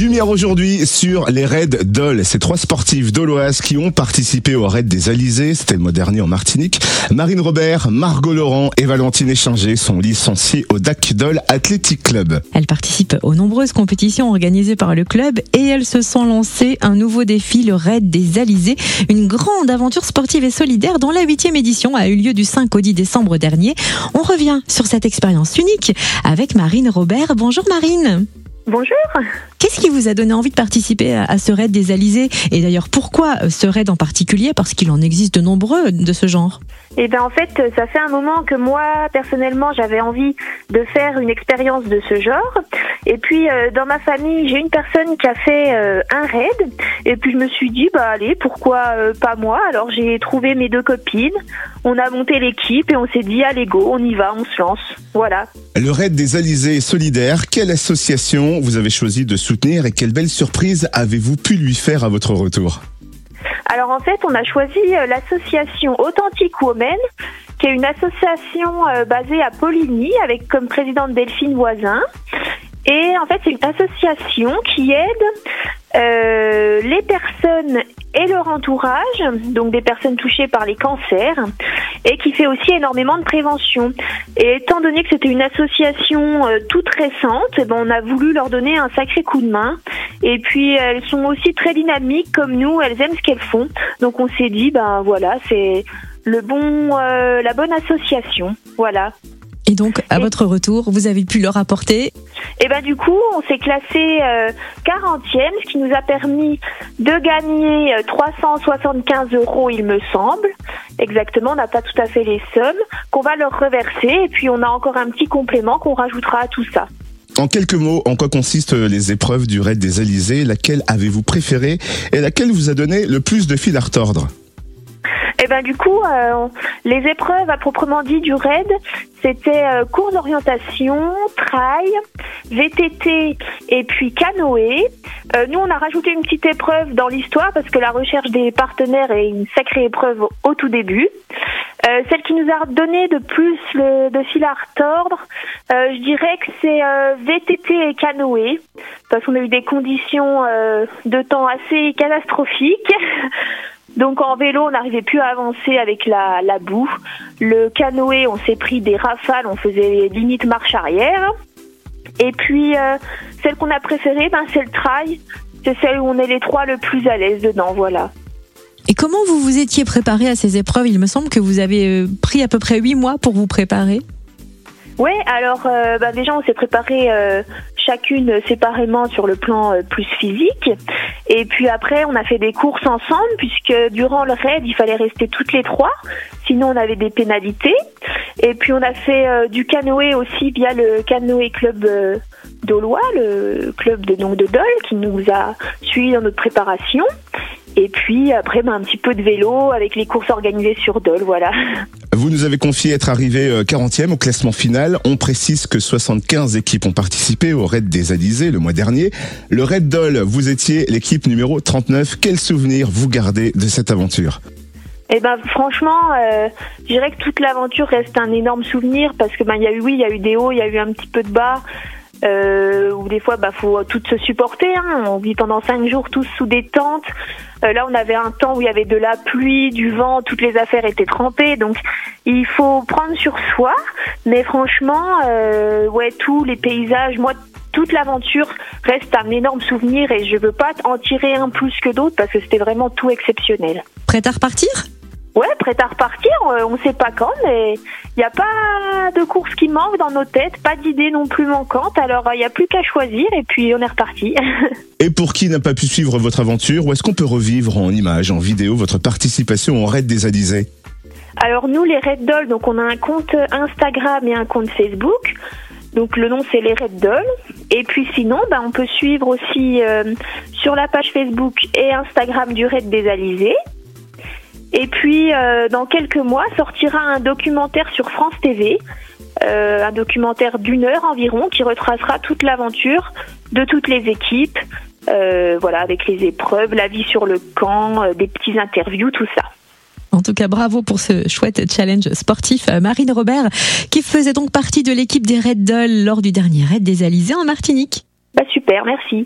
Lumière aujourd'hui sur les Raid Dole. Ces trois sportives doloises qui ont participé au Raid des Alizés, c'était le mois dernier en Martinique. Marine Robert, Margaux Laurent et Valentine Hechinger sont licenciées au DAC Dole athlétique Club. Elles participent aux nombreuses compétitions organisées par le club et elles se sont lancées un nouveau défi, le Raid des Alizés. Une grande aventure sportive et solidaire dont la 8e édition a eu lieu du 5 au 10 décembre dernier. On revient sur cette expérience unique avec Marine Robert. Bonjour Marine. Bonjour. Qu'est-ce qui vous a donné envie de participer à ce raid des Alizés ? Et d'ailleurs, pourquoi ce raid en particulier ? Parce qu'il en existe de nombreux de ce genre. Eh bien, en fait, ça fait un moment que moi, personnellement, j'avais envie de faire une expérience de ce genre. Et puis, dans ma famille, j'ai une personne qui a fait un raid. Et puis, je me suis dit, allez, pourquoi pas moi ? Alors, j'ai trouvé mes deux copines. On a monté l'équipe et on s'est dit, allez, go, on y va, on se lance. Voilà. Le raid des Alizés solidaire, quelle association vous avez choisi de soutenir et quelle belle surprise avez-vous pu lui faire à votre retour ? Alors en fait, on a choisi l'association Authentic Woman, qui est une association basée à Poligny avec comme présidente Delphine Voisin. Et en fait, c'est une association qui aide les personnes et leur entourage, donc des personnes touchées par les cancers, et qui fait aussi énormément de prévention. Et étant donné que c'était une association toute récente, on a voulu leur donner un sacré coup de main. Et puis elles sont aussi très dynamiques comme nous, elles aiment ce qu'elles font. Donc on s'est dit, voilà, c'est la bonne association. Voilà. Et donc, à votre retour, vous avez pu leur apporter ? Eh bien, du coup, on s'est classé 40e, ce qui nous a permis de gagner 375 €, il me semble. Exactement, on n'a pas tout à fait les sommes qu'on va leur reverser. Et puis, on a encore un petit complément qu'on rajoutera à tout ça. En quelques mots, en quoi consistent les épreuves du Raid des Alizés ? Laquelle avez-vous préférée et laquelle vous a donné le plus de fil à retordre ? Eh ben du coup, les épreuves à proprement dit du raid, c'était cours d'orientation, trail, VTT et puis canoë. Nous, on a rajouté une petite épreuve dans l'histoire parce que la recherche des partenaires est une sacrée épreuve au tout début. Celle qui nous a donné de plus de fil à retordre, je dirais que c'est VTT et canoë, parce qu'on a eu des conditions de temps assez catastrophiques. Donc en vélo, on n'arrivait plus à avancer avec la boue. Le canoë, on s'est pris des rafales, on faisait limite marche arrière. Et puis, celle qu'on a préférée, c'est le trail. C'est celle où on est les trois le plus à l'aise dedans, voilà. Et comment vous vous étiez préparé à ces épreuves ? Il me semble que vous avez pris à peu près 8 mois pour vous préparer. Oui, alors déjà, on s'est préparé chacune séparément sur le plan plus physique. Et puis après, on a fait des courses ensemble, puisque durant le raid, il fallait rester toutes les trois. Sinon, on avait des pénalités. Et puis, on a fait du canoë aussi via le canoë club Dolois, le club de Dole, qui nous a suivis dans notre préparation. Et puis après, un petit peu de vélo avec les courses organisées sur Dole, voilà. Vous nous avez confié être arrivé 40e au classement final. On précise que 75 équipes ont participé au Raid des Alizés le mois dernier. Le Raid Dole, vous étiez l'équipe numéro 39. Quel souvenir vous gardez de cette aventure ? Eh ben franchement, je dirais que toute l'aventure reste un énorme souvenir parce que il y a eu des hauts, il y a eu un petit peu de bas. Où des fois faut toutes se supporter, hein. On vit pendant 5 jours tous sous des tentes. Là on avait un temps où il y avait de la pluie, du vent, toutes les affaires étaient trempées, donc il faut prendre sur soi. Mais franchement tous les paysages, moi toute l'aventure reste un énorme souvenir et je veux pas en tirer un plus que d'autres parce que c'était vraiment tout exceptionnel. Prête à repartir ? Ouais, prête à repartir, on sait pas quand, mais il n'y a pas de course qui manque dans nos têtes, pas d'idées non plus manquantes, alors il n'y a plus qu'à choisir et puis on est reparti. Et pour qui n'a pas pu suivre votre aventure, où est-ce qu'on peut revivre en images, en vidéo, votre participation au Raid des Alizés ? Alors nous, les Raid Dole, donc on a un compte Instagram et un compte Facebook. Donc le nom c'est les Raid Dole. Et puis sinon on peut suivre aussi sur la page Facebook et Instagram du Raid des Alizés. Et puis, dans quelques mois, sortira un documentaire sur France TV, un documentaire d'1 heure environ, qui retracera toute l'aventure de toutes les équipes, avec les épreuves, la vie sur le camp, des petites interviews, tout ça. En tout cas, bravo pour ce chouette challenge sportif. Marine Robert, qui faisait donc partie de l'équipe des Raid Dole lors du dernier Raid des Alizés en Martinique. Super, merci.